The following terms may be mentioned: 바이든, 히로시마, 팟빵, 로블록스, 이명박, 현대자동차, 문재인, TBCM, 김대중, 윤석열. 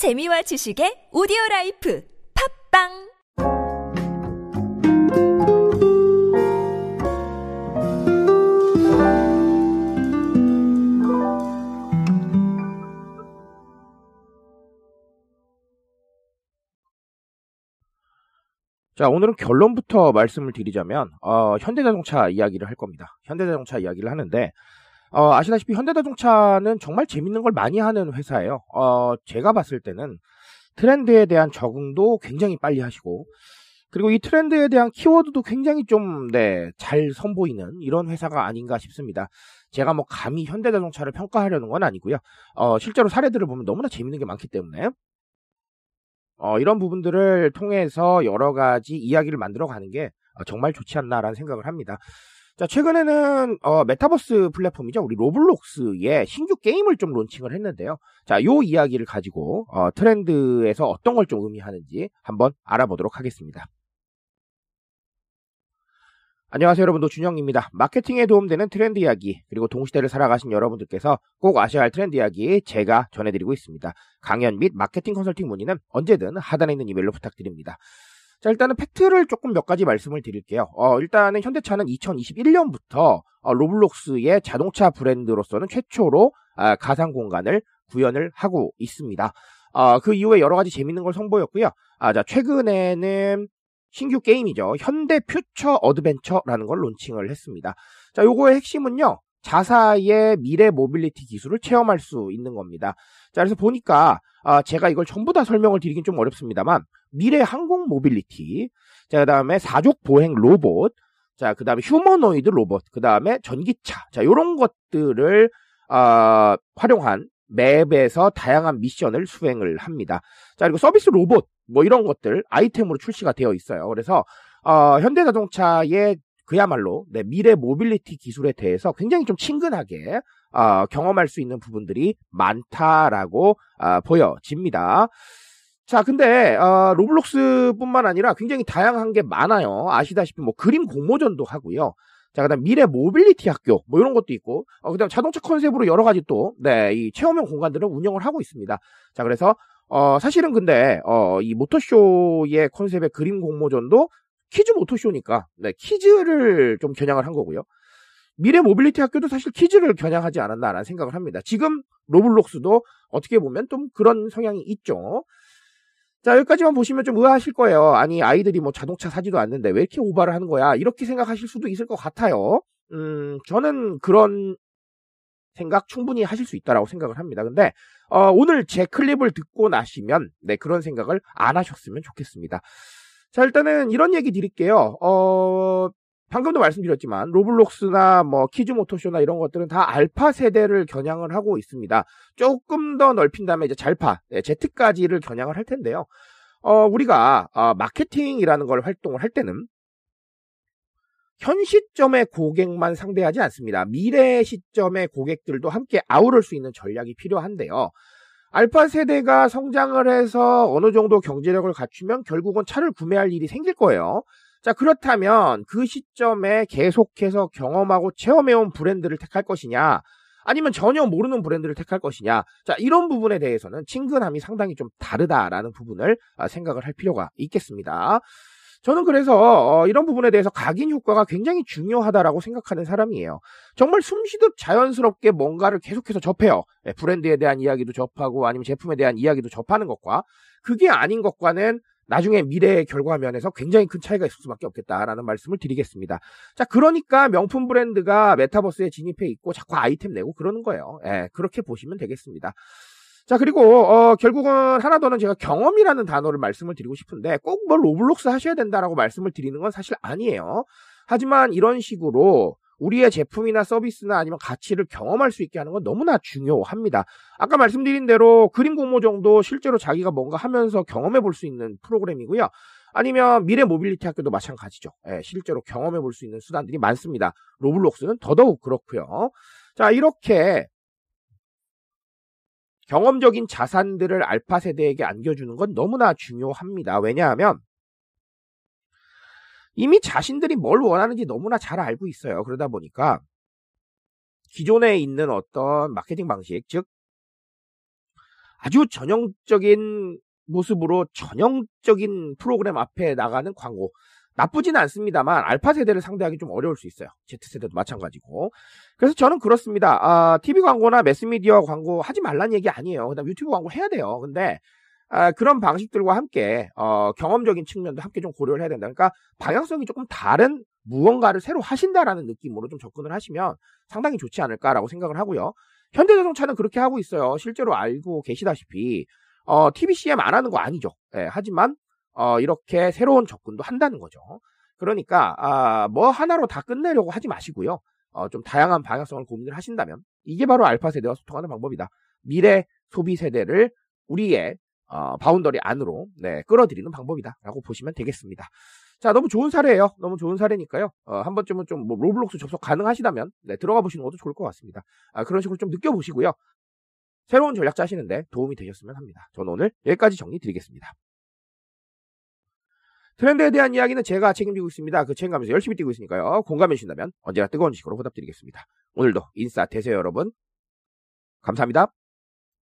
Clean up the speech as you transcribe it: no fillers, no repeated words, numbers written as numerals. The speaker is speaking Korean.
재미와 지식의 오디오라이프 팟빵 자, 오늘은 결론부터 말씀을 드리자면 현대자동차 이야기를 할 겁니다. 현대자동차 이야기를 하는데 아시다시피 현대자동차는 정말 재밌는 걸 많이 하는 회사예요. 제가 봤을 때는 트렌드에 대한 적응도 굉장히 빨리 하시고 그리고 이 트렌드에 대한 키워드도 굉장히 좀 잘 선보이는 이런 회사가 아닌가 싶습니다. 제가 뭐 감히 현대자동차를 평가하려는 건 아니고요. 실제로 사례들을 보면 너무나 재밌는 게 많기 때문에 이런 부분들을 통해서 여러 가지 이야기를 만들어 가는 게 정말 좋지 않나라는 생각을 합니다. 자, 최근에는 메타버스 플랫폼이죠. 우리 로블록스의 신규 게임을 좀 론칭을 했는데요. 자, 요 이야기를 가지고 트렌드에서 어떤 걸 좀 의미하는지 한번 알아보도록 하겠습니다. 안녕하세요, 여러분. 노준영입니다. 마케팅에 도움되는 트렌드 이야기, 그리고 동시대를 살아가신 여러분들께서 꼭 아셔야 할 트렌드 이야기 제가 전해드리고 있습니다. 강연 및 마케팅 컨설팅 문의는 언제든 하단에 있는 이메일로 부탁드립니다. 자, 일단은 팩트를 조금 몇 가지 말씀을 드릴게요. 일단은 현대차는 2021년부터 로블록스의 자동차 브랜드로서는 최초로 가상 공간을 구현을 하고 있습니다. 그 이후에 여러 가지 재밌는 걸 선보였고요. 자, 최근에는 신규 게임이죠. 현대 퓨처 어드벤처라는 걸 론칭을 했습니다. 자, 요거의 핵심은요, 자사의 미래 모빌리티 기술을 체험할 수 있는 겁니다. 자, 그래서 보니까 제가 이걸 전부 다 설명을 드리긴 좀 어렵습니다만, 미래 항공 모빌리티, 자, 그 다음에 사족 보행 로봇, 자, 그 다음에 휴머노이드 로봇, 그 다음에 전기차, 자, 요런 것들을 활용한 맵에서 다양한 미션을 수행을 합니다. 자, 그리고 서비스 로봇, 뭐 이런 것들 아이템으로 출시가 되어 있어요. 그래서 현대자동차의 그야말로 미래 모빌리티 기술에 대해서 굉장히 좀 친근하게 경험할 수 있는 부분들이 많다라고 보여집니다. 자, 근데 로블록스뿐만 아니라 굉장히 다양한 게 많아요. 아시다시피 뭐 그림 공모전도 하고요. 자, 그다음 미래 모빌리티 학교 뭐 이런 것도 있고, 그다음 자동차 컨셉으로 여러 가지 또 이 체험형 공간들을 운영을 하고 있습니다. 자, 그래서 사실은 근데 이 모터쇼의 컨셉의 그림 공모전도 키즈 모터쇼니까 키즈를 좀 겨냥을 한 거고요. 미래 모빌리티 학교도 사실 키즈를 겨냥하지 않았나라는 생각을 합니다. 지금 로블록스도 어떻게 보면 좀 그런 성향이 있죠. 자, 여기까지만 보시면 좀 의아하실 거예요. 아니, 아이들이 뭐 자동차 사지도 않는데 왜 이렇게 오바를 하는 거야? 이렇게 생각하실 수도 있을 것 같아요. 저는 그런 생각 충분히 하실 수 있다라고 생각을 합니다. 근데 오늘 제 클립을 듣고 나시면 그런 생각을 안 하셨으면 좋겠습니다. 자, 일단은 이런 얘기 드릴게요. 방금도 말씀드렸지만 로블록스나 뭐 키즈 모토쇼나 이런 것들은 다 알파 세대를 겨냥을 하고 있습니다. 조금 더 넓힌 다음에 이제 잘파, Z까지를 겨냥을 할 텐데요. 우리가 마케팅이라는 걸 활동을 할 때는 현 시점의 고객만 상대하지 않습니다. 미래 시점의 고객들도 함께 아우를 수 있는 전략이 필요한데요. 알파 세대가 성장을 해서 어느 정도 경제력을 갖추면 결국은 차를 구매할 일이 생길 거예요. 자, 그렇다면 그 시점에 계속해서 경험하고 체험해온 브랜드를 택할 것이냐, 아니면 전혀 모르는 브랜드를 택할 것이냐, 자, 이런 부분에 대해서는 친근함이 상당히 좀 다르다라는 부분을 생각을 할 필요가 있겠습니다. 저는 그래서 이런 부분에 대해서 각인 효과가 굉장히 중요하다라고 생각하는 사람이에요. 정말 숨쉬듯 자연스럽게 뭔가를 계속해서 접해요. 브랜드에 대한 이야기도 접하고 아니면 제품에 대한 이야기도 접하는 것과 그게 아닌 것과는 나중에 미래의 결과면에서 굉장히 큰 차이가 있을 수밖에 없겠다라는 말씀을 드리겠습니다. 자, 그러니까 명품 브랜드가 메타버스에 진입해 있고 자꾸 아이템 내고 그러는 거예요. 예, 그렇게 보시면 되겠습니다. 자, 그리고 결국은 하나 더는 제가 경험이라는 단어를 말씀을 드리고 싶은데 꼭 뭐 로블록스 하셔야 된다라고 말씀을 드리는 건 사실 아니에요. 하지만 이런 식으로 우리의 제품이나 서비스나 아니면 가치를 경험할 수 있게 하는 건 너무나 중요합니다. 아까 말씀드린 대로 그림 공모전도 실제로 자기가 뭔가 하면서 경험해 볼 수 있는 프로그램이고요. 아니면 미래 모빌리티 학교도 마찬가지죠. 예, 실제로 경험해 볼 수 있는 수단들이 많습니다. 로블록스는 더더욱 그렇고요. 자, 이렇게 경험적인 자산들을 알파 세대에게 안겨주는 건 너무나 중요합니다. 왜냐하면 이미 자신들이 뭘 원하는지 너무나 잘 알고 있어요. 그러다 보니까 기존에 있는 어떤 마케팅 방식, 즉 아주 전형적인 모습으로 전형적인 프로그램 앞에 나가는 광고. 나쁘진 않습니다만 알파 세대를 상대하기 좀 어려울 수 있어요. Z세대도 마찬가지고. 그래서 저는 그렇습니다. TV 광고나 매스미디어 광고 하지 말란 얘기 아니에요. 그다음 유튜브 광고 해야 돼요. 근데 그런 방식들과 함께 경험적인 측면도 함께 좀 고려를 해야 된다. 그러니까 방향성이 조금 다른 무언가를 새로 하신다라는 느낌으로 좀 접근을 하시면 상당히 좋지 않을까라고 생각을 하고요. 현대자동차는 그렇게 하고 있어요. 실제로 알고 계시다시피 TBCM 안 하는 거 아니죠. 예, 하지만 이렇게 새로운 접근도 한다는 거죠. 그러니까 뭐 하나로 다 끝내려고 하지 마시고요. 좀 다양한 방향성을 고민을 하신다면 이게 바로 알파 세대와 소통하는 방법이다. 미래 소비 세대를 우리의 바운더리 안으로 끌어들이는 방법이다라고 보시면 되겠습니다. 자, 너무 좋은 사례예요. 너무 좋은 사례니까요. 한 번쯤은 좀 뭐 로블록스 접속 가능하시다면 들어가 보시는 것도 좋을 것 같습니다. 그런 식으로 좀 느껴보시고요. 새로운 전략 짜시는데 도움이 되셨으면 합니다. 저는 오늘 여기까지 정리드리겠습니다. 트렌드에 대한 이야기는 제가 책임지고 있습니다. 그 책임감에서 열심히 뛰고 있으니까요. 공감해 주신다면 언제나 뜨거운 식으로 보답드리겠습니다. 오늘도 인싸 되세요, 여러분. 감사합니다.